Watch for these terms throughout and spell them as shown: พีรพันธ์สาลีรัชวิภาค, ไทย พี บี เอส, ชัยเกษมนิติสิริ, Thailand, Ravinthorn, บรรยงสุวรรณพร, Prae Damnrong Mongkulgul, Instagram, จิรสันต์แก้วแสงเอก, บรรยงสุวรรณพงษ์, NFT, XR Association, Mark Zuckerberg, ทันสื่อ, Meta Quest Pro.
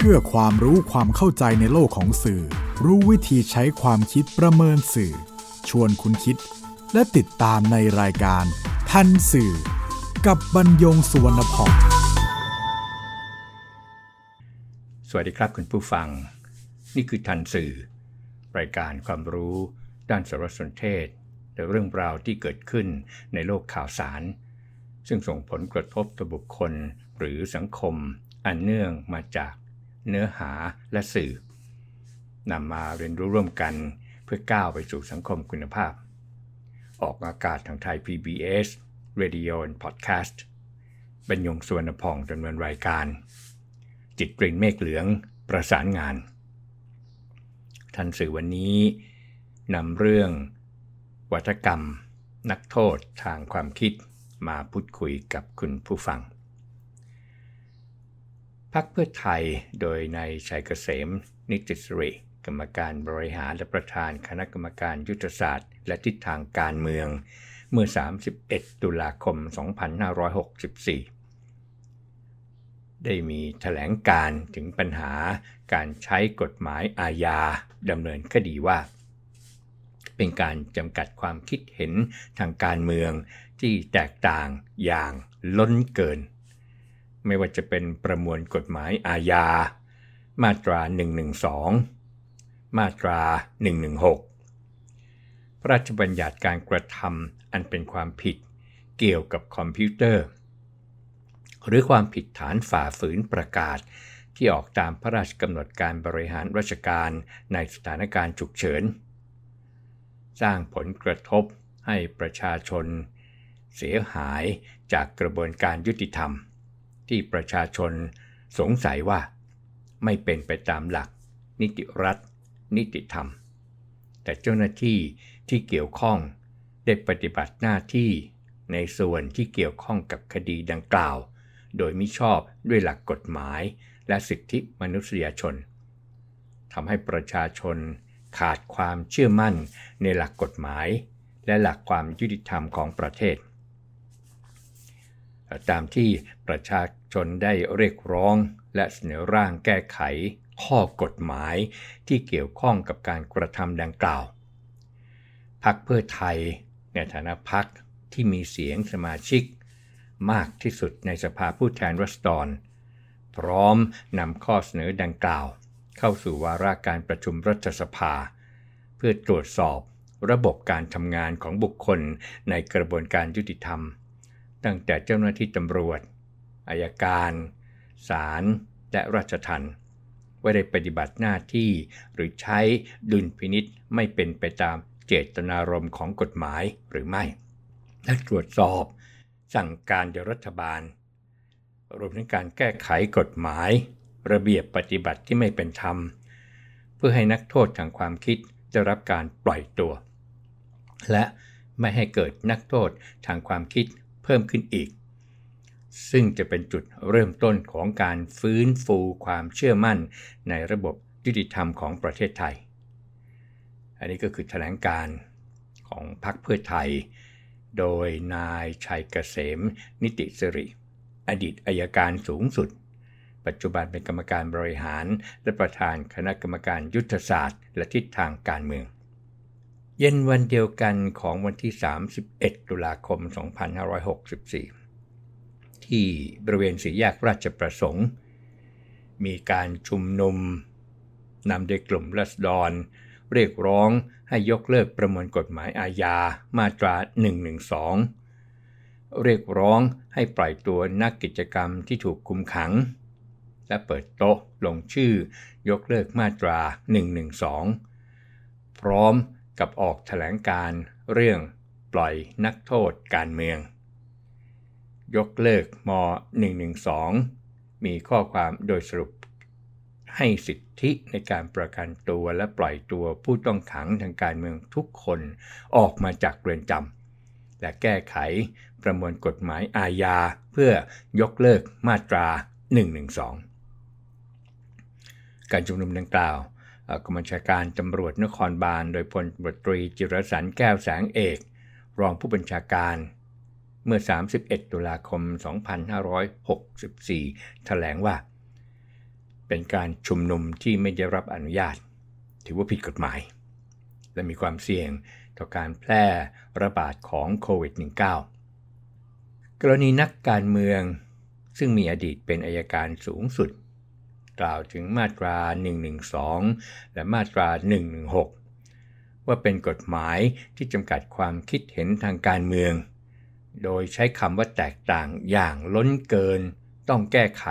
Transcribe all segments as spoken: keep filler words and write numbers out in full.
เพื่อความรู้ความเข้าใจในโลกของสื่อรู้วิธีใช้ความคิดประเมินสื่อชวนคุณคิดและติดตามในรายการทันสื่อกับบรรยงสุวรรณพรสวัสดีครับคุณผู้ฟังนี่คือทันสื่อรายการความรู้ด้านสารสนเทศและเรื่องราวที่เกิดขึ้นในโลกข่าวสารซึ่งส่งผลกระทบต่อบุคคลหรือสังคมอันเนื่องมาจากเนื้อหาและสื่อนำมาเรียนรู้ร่วมกันเพื่อก้าวไปสู่สังคมคุณภาพออกอากาศทางไทย พี บี เอส Radio and Podcast บรรยงสุวรรณพงษ์ดำเนินรายการจิตกลิ่นเมฆเหลืองประสานงานทันสื่อวันนี้นำเรื่องวัฏกรรมนักโทษทางความคิดมาพูดคุยกับคุณผู้ฟังพรรคเพื่อไทยโดยนายชัยเกษมนิติสิริกรรมการบริหารและประธานคณะกรรมการยุทธศาสตร์และทิศทางการเมืองเมื่อสามสิบเอ็ดตุลาคมสองพันห้าร้อยหกสิบสี่ได้มีแถลงการณ์ถึงปัญหาการใช้กฎหมายอาญาดำเนินคดีว่าเป็นการจำกัดความคิดเห็นทางการเมืองที่แตกต่างอย่างล้นเกินไม่ว่าจะเป็นประมวลกฎหมายอาญามาตราหนึ่งร้อยสิบสองมาตราหนึ่งร้อยสิบหกพระราชบัญญัติการกระทำอันเป็นความผิดเกี่ยวกับคอมพิวเตอร์หรือความผิดฐานฝ่าฝืนประกาศที่ออกตามพระราชกำหนดการบริหารราชการในสถานการณ์ฉุกเฉินสร้างผลกระทบให้ประชาชนเสียหายจากกระบวนการยุติธรรมที่ประชาชนสงสัยว่าไม่เป็นไปตามหลักนิติรัฐนิติธรรมแต่เจ้าหน้าที่ที่เกี่ยวข้องได้ปฏิบัติหน้าที่ในส่วนที่เกี่ยวข้องกับคดีดังกล่าวโดยมิชอบด้วยหลักกฎหมายและสิทธิมนุษยชนทำให้ประชาชนขาดความเชื่อมั่นในหลักกฎหมายและหลักความยุติธรรมของประเทศตามที่ประชาชนได้เรียกร้องและเสนอร่างแก้ไขข้อกฎหมายที่เกี่ยวข้องกับการกระทำดังกล่าวพรรคเพื่อไทยในฐานะพรรคที่มีเสียงสมาชิกมากที่สุดในสภาผู้แทนราษฎรพร้อมนำข้อเสนอดังกล่าวเข้าสู่วาระการประชุมรัฐสภาเพื่อตรวจสอบระบบการทำงานของบุคคลในกระบวนการยุติธรรมตั้งแต่เจ้าหน้าที่ตำรวจอัยการศาลและราชทัณฑ์ว่าได้ปฏิบัติหน้าที่หรือใช้ดุลพินิจไม่เป็นไปตามเจตนารมณ์ของกฎหมายหรือไม่และตรวจสอบสั่งการโดยรัฐบาลรวมถึงการแก้ไขกฎหมายระเบียบปฏิบัติที่ไม่เป็นธรรมเพื่อให้นักโทษทางความคิดได้รับการปล่อยตัวและไม่ให้เกิดนักโทษทางความคิดเพิ่มขึ้นอีกซึ่งจะเป็นจุดเริ่มต้นของการฟื้นฟูความเชื่อมั่นในระบบยุติธรรมของประเทศไทยอันนี้ก็คือแถลงการณ์ของพรรคเพื่อไทยโดยนายชัยเกษมนิติสิริอดีตอัยการสูงสุดปัจจุบันเป็นกรรมการบริหารและประธานคณะกรรมการยุทธศาสตร์และทิศทางการเมืองเย็นวันเดียวกันของวันที่สามสิบเอ็ดตุลาคมสองพันห้าร้อยหกสิบสี่ที่บริเวณสี่แยกราชประสงค์มีการชุมนุมนำโดยกลุ่มราษฎรเรียกร้องให้ยกเลิกประมวลกฎหมายอาญามาตราหนึ่งร้อยสิบสองเรียกร้องให้ปล่อยตัวนักกิจกรรมที่ถูกคุมขังและเปิดโต๊ะลงชื่อยกเลิกมาตราหนึ่งร้อยสิบสองพร้อมกับออกแถลงการณ์เรื่องปล่อยนักโทษการเมืองยกเลิกมหนึ่งร้อยสิบสองมีข้อความโดยสรุปให้สิทธิในการประกันตัวและปล่อยตัวผู้ต้องขังทางการเมืองทุกคนออกมาจากเรือนจำและแก้ไขประมวลกฎหมายอาญาเพื่อยกเลิกมาตราหนึ่งร้อยสิบสองการชุมนุมดังกล่าวกรมบัญชาการตำรวจนครบาลโดยพลตำรวจตรีจิรสันต์แก้วแสงเอกรองผู้บัญชาการเมื่อสามสิบเอ็ดตุลาคมสองพันห้าร้อยหกสิบสี่แถลงว่า เป็นการชุมนุมที่ไม่ได้รับอนุญาตถือว่าผิดกฎหมายและมีความเสี่ยงต่อการแพร่ระบาดของโควิด สิบเก้า กรณีนักการเมืองซึ่งมีอดีตเป็นอัยการสูงสุดกล่าวถึงมาตราหนึ่งหนึ่งสองและมาตราหนึ่งหนึ่งหกว่าเป็นกฎหมายที่จำกัดความคิดเห็นทางการเมืองโดยใช้คำว่าแตกต่างอย่างล้นเกินต้องแก้ไข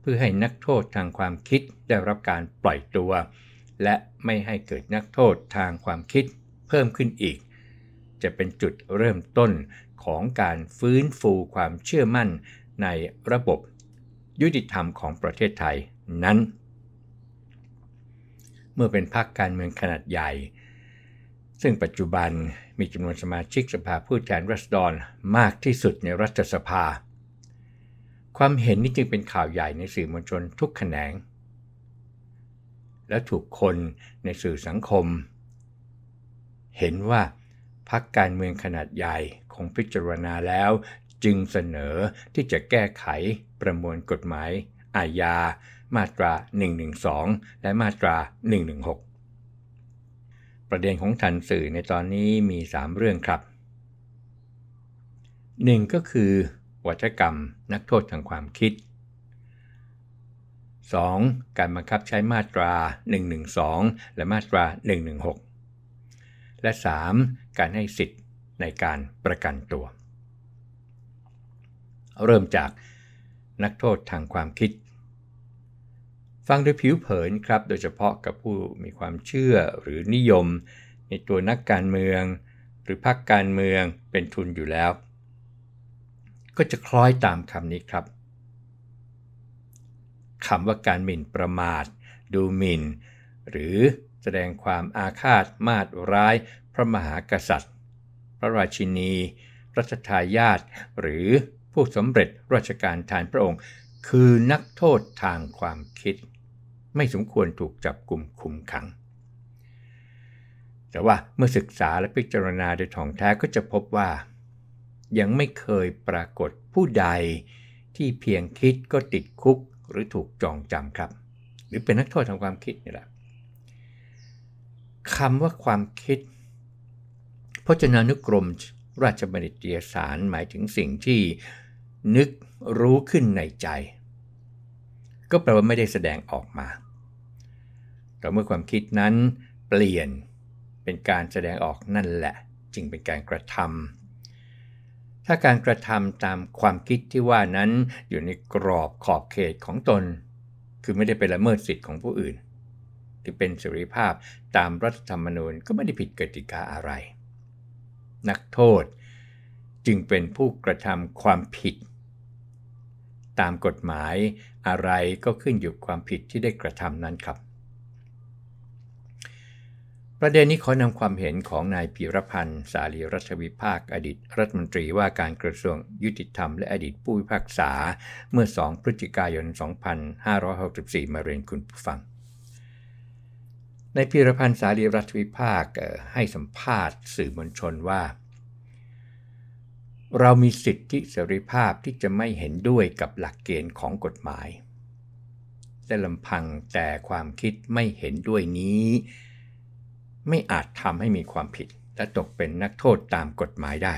เพื่อให้นักโทษทางความคิดได้รับการปล่อยตัวและไม่ให้เกิดนักโทษทางความคิดเพิ่มขึ้นอีกจะเป็นจุดเริ่มต้นของการฟื้นฟูความเชื่อมั่นในระบบยุติธรรมของประเทศไทยนั้นเมื่อเป็นพรรคการเมืองขนาดใหญ่ซึ่งปัจจุบันมีจำนวนสมาชิกสภาผู้แทนราษฎรมากที่สุดในรัฐสภาความเห็นนี้จึงเป็นข่าวใหญ่ในสื่อมวลชนทุกแขนงและถูกคนในสื่อสังคมเห็นว่าพรรคการเมืองขนาดใหญ่คงพิจารณาแล้วจึงเสนอที่จะแก้ไขประมวลกฎหมายอาญามาตราหนึ่งหนึ่งสองและมาตราหนึ่งหนึ่งหกประเด็นของทันสื่อในตอนนี้มีสามเรื่องครับหนึ่งก็คือวัฏกรรมนักโทษทางความคิดสองการบังคับใช้มาตราหนึ่งหนึ่งสองและมาตราหนึ่งหนึ่งหกและสามการให้สิทธิ์ในการประกันตัวเริ่มจากนักโทษทางความคิดฟังโดยผิวเผินครับโดยเฉพาะกับผู้มีความเชื่อหรือนิยมในตัวนักการเมืองหรือพรรคการเมืองเป็นทุนอยู่แล้วก็จะคล้อยตามคำนี้ครับคำว่าการหมิ่นประมาทดูหมิ่นหรือแสดงความอาฆาตมาตร้ายพระมหากษัตริย์พระราชินีรัชทายาทหรือผู้สำเร็จราชการแทนพระองค์คือนักโทษทางความคิดไม่สมควรถูกจับกุมคุมขังแต่ว่าเมื่อศึกษาและพิจารณาโดยถ่องแท้ก็จะพบว่ายังไม่เคยปรากฏผู้ใดที่เพียงคิดก็ติดคุกหรือถูกจองจำครับหรือเป็นนักโทษทางความคิดนี่แหละคำว่าความคิดพจนานุกรมราชบัณฑิตยสารหมายถึงสิ่งที่นึกรู้ขึ้นในใจก็แปลว่าไม่ได้แสดงออกมาแต่เมื่อความคิดนั้นเปลี่ยนเป็นการแสดงออกนั่นแหละจึงเป็นการกระทำถ้าการกระทำตามความคิดที่ว่านั้นอยู่ในกรอบขอบเขตของตนคือไม่ได้ไปละเมิดสิทธิของผู้อื่นที่เป็นเสรีภาพตามรัฐธรรมนูญก็ไม่ได้ผิดกติกาอะไรนักโทษจึงเป็นผู้กระทำความผิดตามกฎหมายอะไรก็ขึ้นอยู่ความผิดที่ได้กระทำนั้นครับประเด็นนี้ขอนำความเห็นของนายพีรพันธ์สาลีรัชวิภาคอดีตรัฐมนตรีว่าการกระทรวงยุติธรรมและอดีตผู้พิพากษาเมื่อสองพฤศจิกายนสองพันห้าร้อยหกสิบสี่มาเรียนคุณผู้ฟังนายพีรพันธ์สาลีรัชวิภาคให้สัมภาษณ์สื่อมวลชนว่าเรามีสิทธิเสรีภาพที่จะไม่เห็นด้วยกับหลักเกณฑ์ของกฎหมายแต่ลำพังแต่ความคิดไม่เห็นด้วยนี้ไม่อาจทำให้มีความผิดและตกเป็นนักโทษตามกฎหมายได้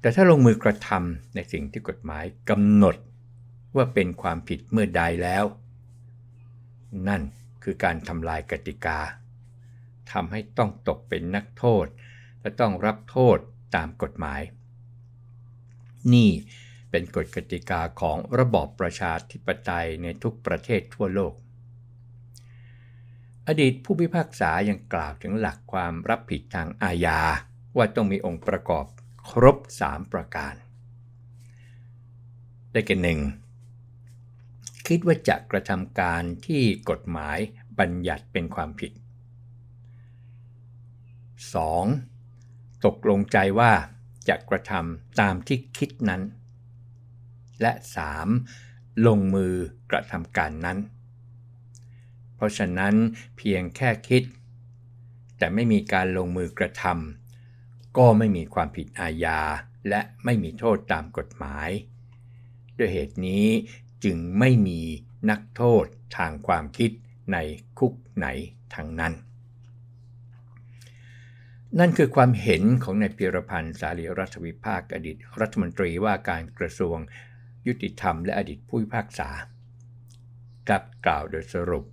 แต่ถ้าลงมือกระทำในสิ่งที่กฎหมายกำหนดว่าเป็นความผิดเมื่อใดแล้วนั่นคือการทำลายกติกาทำให้ต้องตกเป็นนักโทษและต้องรับโทษตามกฎหมายนี่เป็นกฎกติกาของระบอบประชาธิปไตยในทุกประเทศทั่วโลกอดีตผู้พิพากษายังกล่าวถึงหลักความรับผิดทางอาญาว่าต้องมีองค์ประกอบครบสามประการได้แก่หนึ่งคิดว่าจะกระทำการที่กฎหมายบัญญัติเป็นความผิด สอง ตกลงใจว่าจะกระทำตามที่คิดนั้นและ สาม ลงมือกระทำการนั้นเพราะฉะนั้นเพียงแค่คิดแต่ไม่มีการลงมือกระทำก็ไม่มีความผิดอาญาและไม่มีโทษตามกฎหมายด้วยเหตุนี้จึงไม่มี นักโทษทางความคิดในคุกไหนทั้งนั้นนั่นคือความเห็นของนายพีรพันธ์สาลีรัฐวิภาคอดีตรัฐมนตรีว่าการกระทรวงยุติธรรมและอดีตผู้พิพากษากับกล่าวโดยสรุป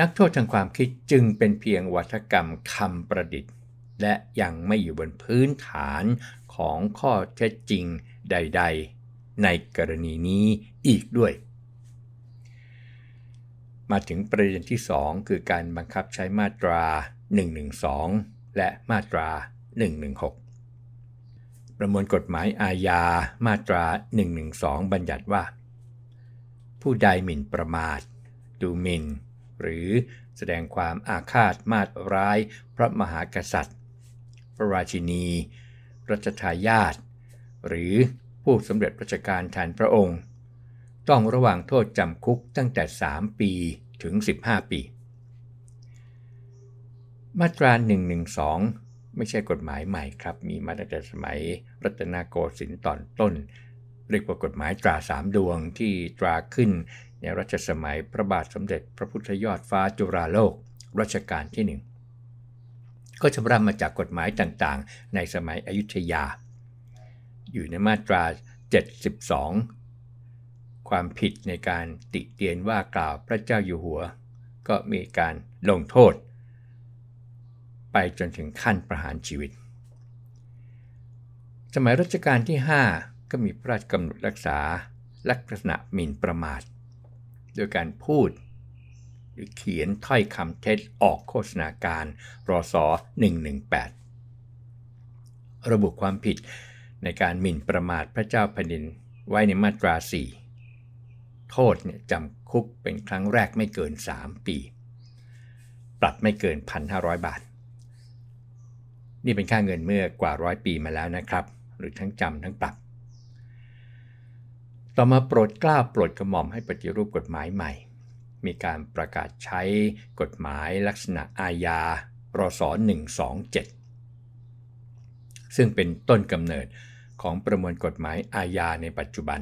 นักโทษทางความคิดจึงเป็นเพียงวาทกรรมคำประดิษฐ์และยังไม่อยู่บนพื้นฐานของข้อเท็จจริงใดๆในกรณีนี้อีกด้วยมาถึงประเด็นที่สองคือการบังคับใช้มาตราหนึ่งหนึ่งสองและมาตราหนึ่งหนึ่งหกประมวลกฎหมายอาญามาตราหนึ่งหนึ่งสองบัญญัติว่าผู้ใดหมิ่นประมาทดูหมิ่นหรือแสดงความอาฆาตมาตร้ายพระมหากษัตริย์พระราชินีรัชทายาทหรือผู้สำเร็จราชการแทนพระองค์ต้องระวางโทษจำคุกตั้งแต่สามปีถึงสิบห้าปีมาตราหนึ่งหนึ่งสองไม่ใช่กฎหมายใหม่ครับมีมาตั้งแต่สมัยรัตนโกสินทร์ตอนต้นเรียกว่ากฎหมายตราสามดวงที่ตราขึ้นในรัชสมัยพระบาทสมเด็จพระพุทธยอดฟ้าจุฬาโลกรัชกาลที่หนึ่งก็ชำระมาจากกฎหมายต่างๆในสมัยอยุธยาอยู่ในมาตราเจ็ดสิบสองความผิดในการติเตียนว่ากล่าวพระเจ้าอยู่หัวก็มีการลงโทษไปจนถึงขั้นประหารชีวิตสมัยรัชกาลที่ห้าก็มีพระราชกำหนดรักษาลักษณะหมิ่นประมาทโดยการพูดหรือเขียนถ้อยคำเท็จออกโฆษณาการรศหนึ่งหนึ่งแปดระบุความผิดในการหมิ่นประมาทพระเจ้าแผ่นดินไว้ในมาตราสี่โทษเนี่ยจำคุกเป็นครั้งแรกไม่เกินสามปีปรับไม่เกิน หนึ่งพันห้าร้อย บาทนี่เป็นค่าเงินเมื่อกว่าร้อยปีมาแล้วนะครับหรือทั้งจำทั้งปรับต่อมาโปรดเกล้าโปรดกระหม่อมให้ปฏิรูปกฎหมายใหม่มีการประกาศใช้กฎหมายลักษณะอาญารศหนึ่งสองเจ็ดซึ่งเป็นต้นกำเนิดของประมวลกฎหมายอาญาในปัจจุบัน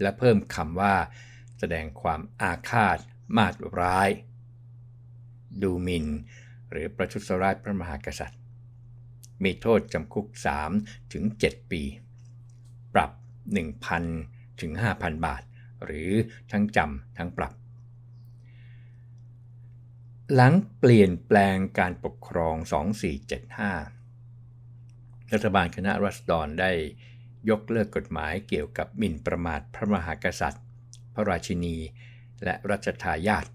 และเพิ่มคำว่าแสดงความอาฆาตมาตร้ายดูหมิ่นหรือประทุษร้ายพระมหากษัตริย์มีโทษจำคุกสามถึงเจ็ดปีปรับ หนึ่งพัน ถึง ห้าพัน บาทหรือทั้งจำทั้งปรับหลังเปลี่ยนแปลงการปกครองสองพันสี่ร้อยเจ็ดสิบห้ารัฐบาลคณะราษฎรได้ยกเลิกกฎหมายเกี่ยวกับหมิ่นประมาทพระมหากษัตริย์พระราชินีและรัชทายาท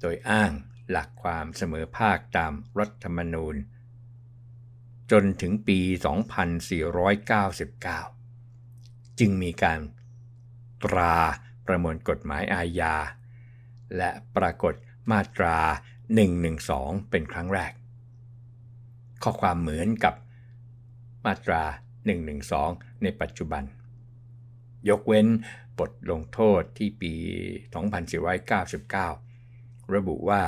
โดยอ้างหลักความเสมอภาคตามรัฐธรรมนูญจนถึงปีสองพันสี่ร้อยเก้าสิบเก้าจึงมีการตราประมวลกฎหมายอาญาและปรากฏมาตราหนึ่งหนึ่งสองเป็นครั้งแรกข้อความเหมือนกับมาตราหนึ่งหนึ่งสองในปัจจุบันยกเว้นบทลงโทษที่ปีสองพันสี่ร้อยเก้าสิบเก้าระบุว่า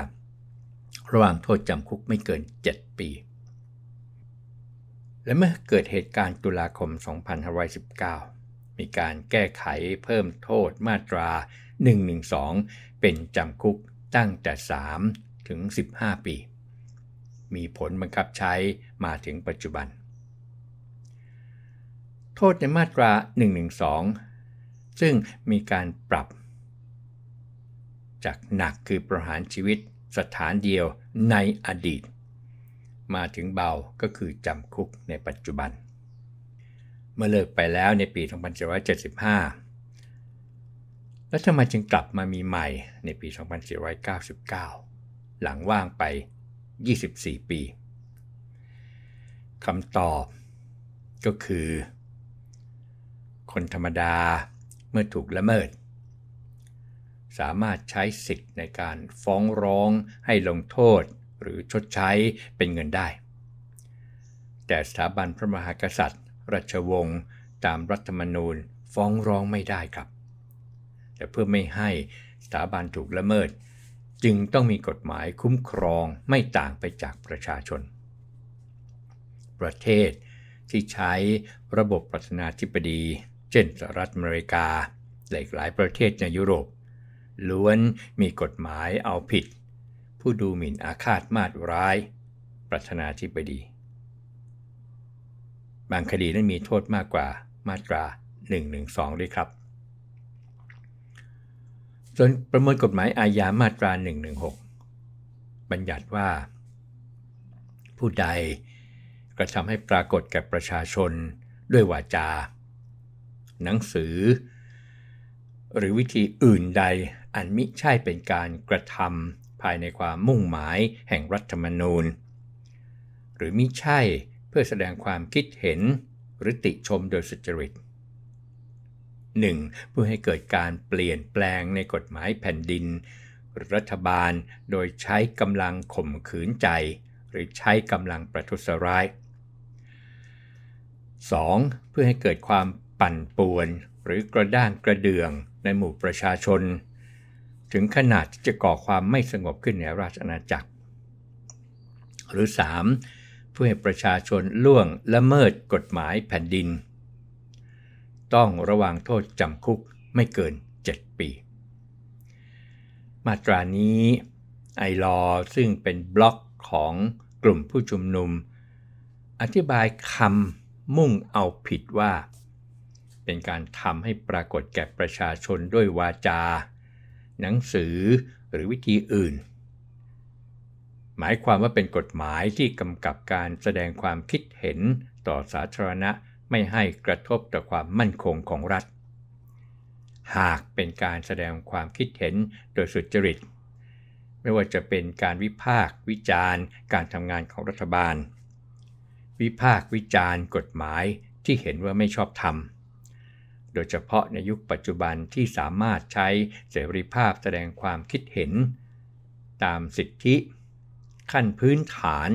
ระหว่างโทษจำคุกไม่เกินเจ็ดปีและเมื่อเกิดเหตุการณ์ตุลาคมสองพันห้าร้อยสิบเก้ามีการแก้ไขเพิ่มโทษมาตราหนึ่งหนึ่งสองเป็นจำคุกตั้งแต่สามถึงสิบห้าปีมีผลบังคับใช้มาถึงปัจจุบันโทษในมาตราหนึ่งหนึ่งสองซึ่งมีการปรับจากหนักคือประหารชีวิตสถานเดียวในอดีตมาถึงเบาก็คือจำคุกในปัจจุบันเมื่อเลิกไปแล้วในปีสองพันสี่ร้อยเจ็ดสิบห้าแล้วทำไมจึงกลับมามีใหม่ในปีสองพันสี่ร้อยเก้าสิบเก้าหลังว่างไปยี่สิบสี่ปีคำตอบก็คือคนธรรมดาเมื่อถูกละเมิดสามารถใช้สิทธิ์ในการฟ้องร้องให้ลงโทษหรือชดใช้เป็นเงินได้แต่สถาบันพระมหากษัตริย์ราชวงศ์ตามรัฐธรรมนูญฟ้องร้องไม่ได้ครับแต่เพื่อไม่ให้สถาบันถูกละเมิดจึงต้องมีกฎหมายคุ้มครองไม่ต่างไปจากประชาชนประเทศที่ใช้ระบบประธานาธิบดีเช่นสหรัฐอเมริกา และอีกหลายประเทศในยุโรปล้วนมีกฎหมายเอาผิดผู้ดูหมิ่นอาฆาตมาตร้ายประธานาธิบดีบางคดีนั้นมีโทษมากกว่ามาตราหนึ่งหนึ่งสองด้วยครับส่วนประมวลกฎหมายอาญามาตราหนึ่งหนึ่งหกบัญญัติว่าผู้ใดกระทำให้ปรากฏแก่ประชาชนด้วยวาจาหนังสือหรือวิธีอื่นใดอันมิใช่เป็นการกระทำภายในความมุ่งหมายแห่งรัฐธรรมนูญหรือมิใช่เพื่อแสดงความคิดเห็นหรือติชมโดยสุจริต หนึ่ง. เพื่อให้เกิดการเปลี่ยนแปลงในกฎหมายแผ่นดินหรือรัฐบาลโดยใช้กำลังข่มขืนใจหรือใช้กำลังประทุษร้าย สอง. เพื่อให้เกิดความปั่นป่วนหรือกระด้างกระเดื่องในหมู่ประชาชนถึงขนาดที่จะก่อความไม่สงบขึ้นในราชอาณาจักรหรือ สาม. เพื่อให้ประชาชนล่วงละเมิดกฎหมายแผ่นดินต้องระวางโทษจำคุกไม่เกินเจ็ดปีมาตรานี้ไอลอซึ่งเป็นบล็อกของกลุ่มผู้ชุมนุมอธิบายคำมุ่งเอาผิดว่าเป็นการทำให้ปรากฏแก่ประชาชนด้วยวาจาหนังสือหรือวิธีอื่นหมายความว่าเป็นกฎหมายที่กำกับการแสดงความคิดเห็นต่อสาธารณะไม่ให้กระทบต่อความมั่นคงของรัฐหากเป็นการแสดงความคิดเห็นโดยสุจริตไม่ว่าจะเป็นการวิพากษ์วิจารณ์การทำงานของรัฐบาลวิพากษ์วิจารณ์กฎหมายที่เห็นว่าไม่ชอบธรรมโดยเฉพาะในยุคปัจจุบันที่สามารถใช้เสรีภาพแสดงความคิดเห็นตามสิทธิขั้นพื้นฐาน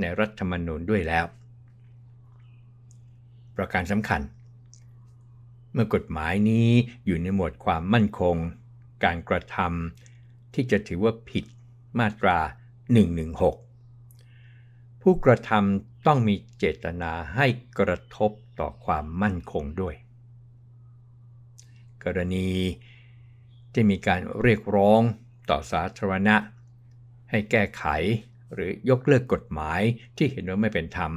ในรัฐธรรมนูญด้วยแล้วประการสำคัญเมื่อกฎหมายนี้อยู่ในหมวดความมั่นคงการกระทำที่จะถือว่าผิดมาตราหนึ่งหนึ่งหกผู้กระทำต้องมีเจตนาให้กระทบต่อความมั่นคงด้วยกรณีที่มีการเรียกร้องต่อสาธารณะให้แก้ไขหรือยกเลิกกฎหมายที่เห็นว่าไม่เป็นธรรม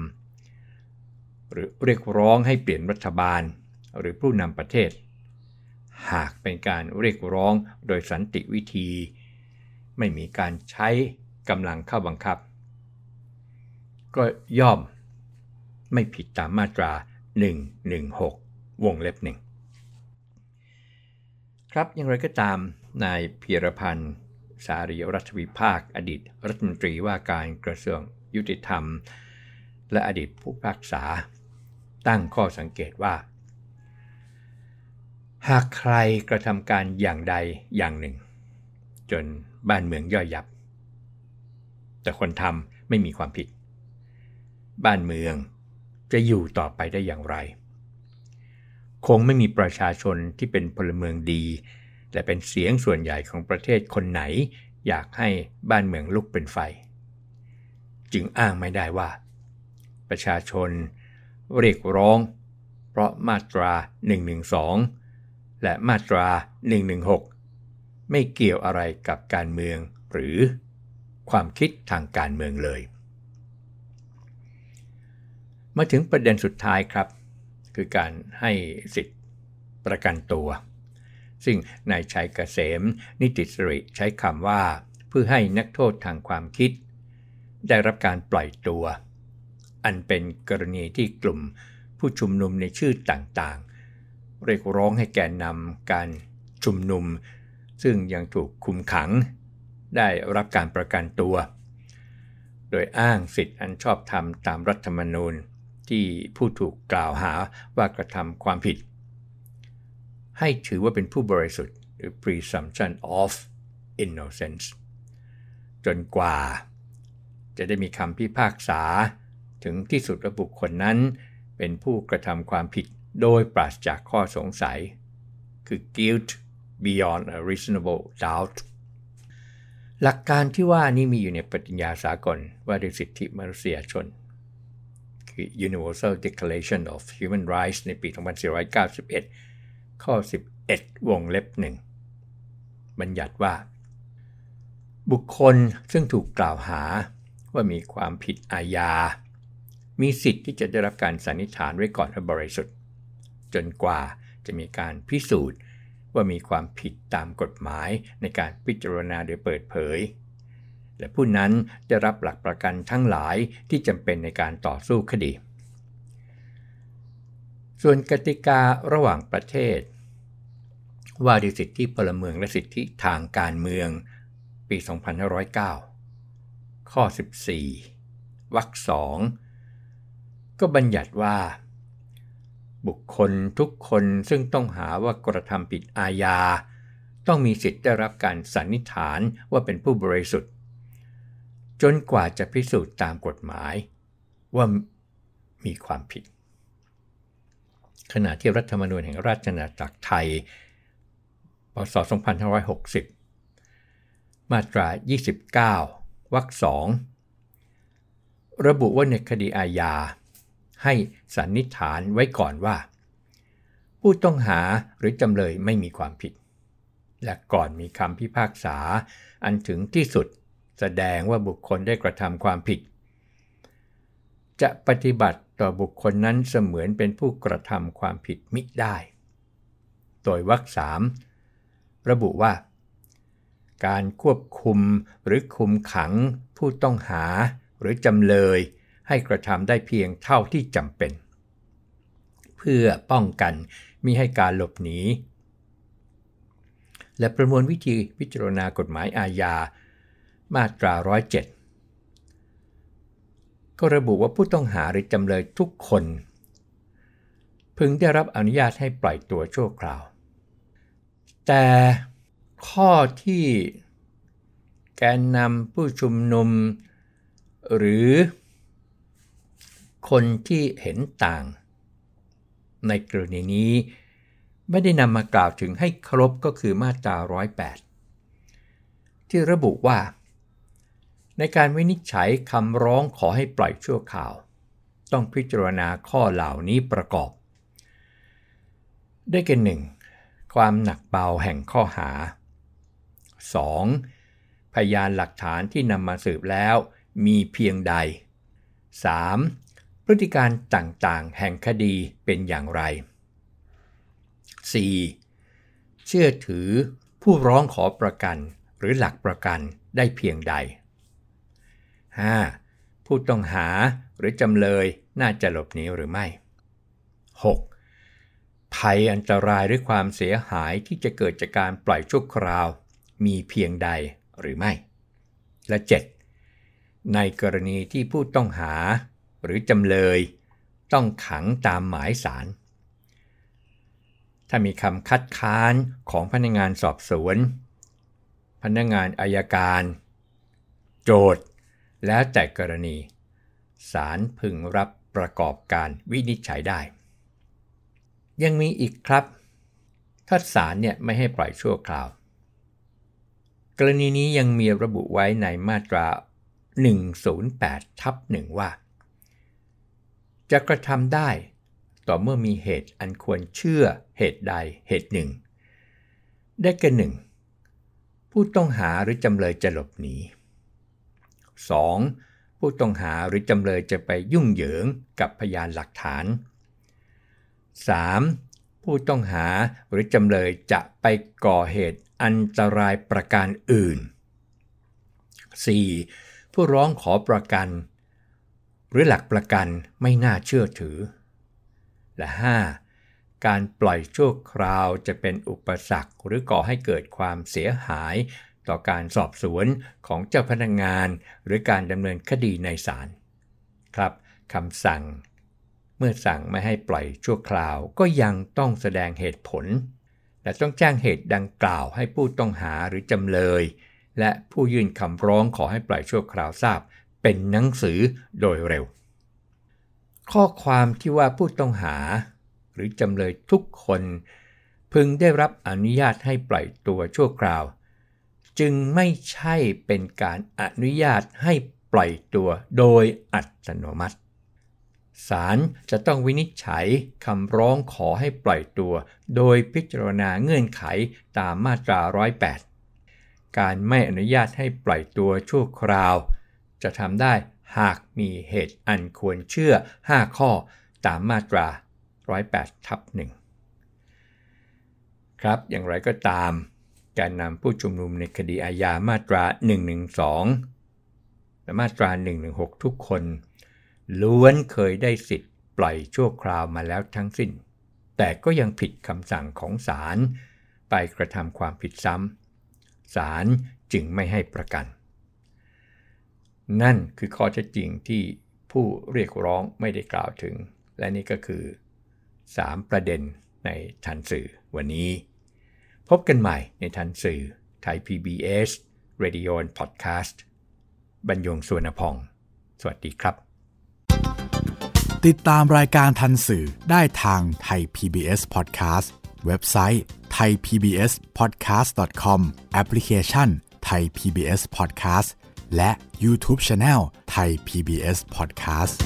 หรือเรียกร้องให้เปลี่ยนรัฐบาลหรือผู้นำประเทศหากเป็นการเรียกร้องโดยสันติวิธีไม่มีการใช้กำลังเข้าบังคับก็ย่อมไม่ผิดตามมาตราหนึ่งหนึ่งหกวงเล็บหนึ่งครับอย่างไรก็ตามนายพีรพันธ์สารีรัฐวิภาคอดีตรัฐมนตรีว่าการกระทรวงยุติธรรมและอดีตผู้พิพากษาตั้งข้อสังเกตว่าหากใครกระทำการอย่างใดอย่างหนึ่งจนบ้านเมืองย่อยยับแต่คนทำไม่มีความผิดบ้านเมืองจะอยู่ต่อไปได้อย่างไรคงไม่มีประชาชนที่เป็นพลเมืองดีและเป็นเสียงส่วนใหญ่ของประเทศคนไหนอยากให้บ้านเมืองลุกเป็นไฟจึงอ้างไม่ได้ว่าประชาชนเรียกร้องเพราะมาตราหนึ่งหนึ่งสองและมาตราหนึ่งหนึ่งหกไม่เกี่ยวอะไรกับการเมืองหรือความคิดทางการเมืองเลยมาถึงประเด็นสุดท้ายครับคือการให้สิทธิประกันตัวซึ่งนายชัยเกษมนิติสิริใช้คำว่าเพื่อให้นักโทษทางความคิดได้รับการปล่อยตัวอันเป็นกรณีที่กลุ่มผู้ชุมนุมในชื่อต่างๆเรียกร้องให้แกนนำการชุมนุมซึ่งยังถูกคุมขังได้รับการประกันตัวโดยอ้างสิทธิอันชอบธรรมตามรัฐธรรมนูญที่ผู้ถูกกล่าวหาว่ากระทำความผิดให้ถือว่าเป็นผู้บริสุทธิ์หรือ presumption of innocence จนกว่าจะได้มีคำพิพากษาถึงที่สุดว่าบุคคลนั้นเป็นผู้กระทำความผิดโดยปราศจากข้อสงสัยคือ guilt beyond a reasonable doubt หลักการที่ว่านี้มีอยู่ในปฏิญญาสากลว่าด้วยสิทธิมนุษยชนUniversal Declaration of Human Rights ในปี สองพันสี่ร้อยเก้าสิบเอ็ด ข้อ เอ็ดวงเล็บหนึ่งบัญญัติว่าบุคคลซึ่งถูกกล่าวหาว่ามีความผิดอาญามีสิทธิ์ที่จะได้รับการสันนิษฐานไว้ก่อนว่าบริสุทธิ์จนกว่าจะมีการพิสูจน์ว่ามีความผิดตามกฎหมายในการพิจารณาโดยเปิดเผยและผู้นั้นจะรับหลักประกันทั้งหลายที่จำเป็นในการต่อสู้คดีส่วนกติการะหว่างประเทศว่าด้วยสิทธิพลเมืองและสิทธิทางการเมืองปีสองพันห้าร้อยเก้าข้อสิบสี่วรรคสองก็บัญญัติว่าบุคคลทุกคนซึ่งต้องหาว่ากระทำผิดอาญาต้องมีสิทธิได้รับการสันนิษฐานว่าเป็นผู้บริสุทธิ์จนกว่าจะพิสูจน์ตามกฎหมายว่ามีความผิดขณะที่รัฐธรรมนูญแห่งราชอาณาจักรไทยพ.ศ. สองพันห้าร้อยหกสิบมาตรายี่สิบเก้าวรรคสองระบุว่าในคดีอาญาให้สันนิษฐานไว้ก่อนว่าผู้ต้องหาหรือจำเลยไม่มีความผิดและก่อนมีคำพิพากษาอันถึงที่สุดแสดงว่าบุคคลได้กระทำความผิดจะปฏิบัติต่อบุคคลนั้นเสมือนเป็นผู้กระทำความผิดมิได้โดยวรรคสามระบุว่าการควบคุมหรือคุมขังผู้ต้องหาหรือจำเลยให้กระทำได้เพียงเท่าที่จำเป็นเพื่อป้องกันมิให้การหลบหนีและประมวลวิธีพิจารณากฎหมายอาญามาตราหนึ่งร้อยเจ็ดก็ระบุว่าผู้ต้องหาหรือจำเลยทุกคนพึงได้รับอนุญาตให้ปล่อยตัวชั่วคราวแต่ข้อที่แกนนำผู้ชุมนุมหรือคนที่เห็นต่างในกรณีนี้ไม่ได้นำมากล่าวถึงให้ครบก็คือมาตราหนึ่งร้อยแปดที่ระบุว่าในการวินิจฉัยคำร้องขอให้ปล่อยชั่วคราวต้องพิจารณาข้อเหล่านี้ประกอบได้แก่หนึ่งความหนักเบาแห่งข้อหาสองพยานหลักฐานที่นำมาสืบแล้วมีเพียงใดสามพฤติการต่างๆแห่งคดีเป็นอย่างไรสี่เชื่อถือผู้ร้องขอประกันหรือหลักประกันได้เพียงใดห้าผู้ต้องหาหรือจำเลยน่าจะหลบหนีหรือไม่หกภัยอันตรายหรือความเสียหายที่จะเกิดจากการปล่อยชั่วคราวมีเพียงใดหรือไม่และเจ็ดในกรณีที่ผู้ต้องหาหรือจำเลยต้องขังตามหมายศาลถ้ามีคำคัดค้านของพนักงานสอบสวนพนักงานอัยการโจทก์แล้วแต่กรณีศาลพึงรับประกอบการวินิจฉัยได้ยังมีอีกครับถ้าศาลเนี่ยไม่ให้ปล่อยชั่วคราวกรณีนี้ยังมีระบุไว้ในมาตรา หนึ่งศูนย์แปดทับหนึ่ง ว่าจะกระทำได้ต่อเมื่อมีเหตุอันควรเชื่อเหตุใดเหตุหนึ่งได้แก่หนึ่งผู้ต้องหาหรือจำเลยจะหลบหนีสองผู้ต้องหาหรือจำเลยจะไปยุ่งเหยิงกับพยานหลักฐานสามผู้ต้องหาหรือจำเลยจะไปก่อเหตุอันตรายประการอื่นสี่ผู้ร้องขอประกันหรือหลักประกันไม่น่าเชื่อถือและห้าการปล่อยชั่วคราวจะเป็นอุปสรรคหรือก่อให้เกิดความเสียหายต่อการสอบสวนของเจ้าพนักงานหรือการดำเนินคดีในศาลครับคำสั่งเมื่อสั่งไม่ให้ปล่อยชั่วคราวก็ยังต้องแสดงเหตุผลและต้องแจ้งเหตุดังกล่าวให้ผู้ต้องหาหรือจำเลยและผู้ยื่นคำร้องขอให้ปล่อยชั่วคราวทราบเป็นหนังสือโดยเร็วข้อความที่ว่าผู้ต้องหาหรือจำเลยทุกคนพึงได้รับอนุญาตให้ปล่อยตัวชั่วคราวจึงไม่ใช่เป็นการอนุญาตให้ปล่อยตัวโดยอัตโนมัติ ศาลจะต้องวินิจฉัยคำร้องขอให้ปล่อยตัวโดยพิจารณาเงื่อนไขตามมาตราหนึ่งร้อยแปดการไม่อนุญาตให้ปล่อยตัวชั่วคราวจะทำได้หากมีเหตุอันควรเชื่อห้าข้อตามมาตรา หนึ่งร้อยแปดทับหนึ่ง ครับอย่างไรก็ตามการนำผู้ชุมนุมในคดีอาญามาตราหนึ่งร้อยสิบสองและมาตราหนึ่งร้อยสิบหกทุกคนล้วนเคยได้สิทธิ์ปล่อยชั่วคราวมาแล้วทั้งสิ้นแต่ก็ยังผิดคำสั่งของศาลไปกระทำความผิดซ้ำศาลจึงไม่ให้ประกันนั่นคือข้อเท็จจริงที่ผู้เรียกร้องไม่ได้กล่าวถึงและนี่ก็คือสามประเด็นในทันสื่อวันนี้พบกันใหม่ในทันสื่อไทย พี บี เอส Radio and Podcast บรรยง สุวรรณพงศ์สวัสดีครับติดตามรายการทันสื่อได้ทางไทย พี บี เอส Podcast เว็บไซต์ ไทย พี บี เอส พอดแคสต์ ดอท คอม แอปพลิเคชัน Thai พี บี เอส Podcast และ YouTube Channel Thai พี บี เอส Podcast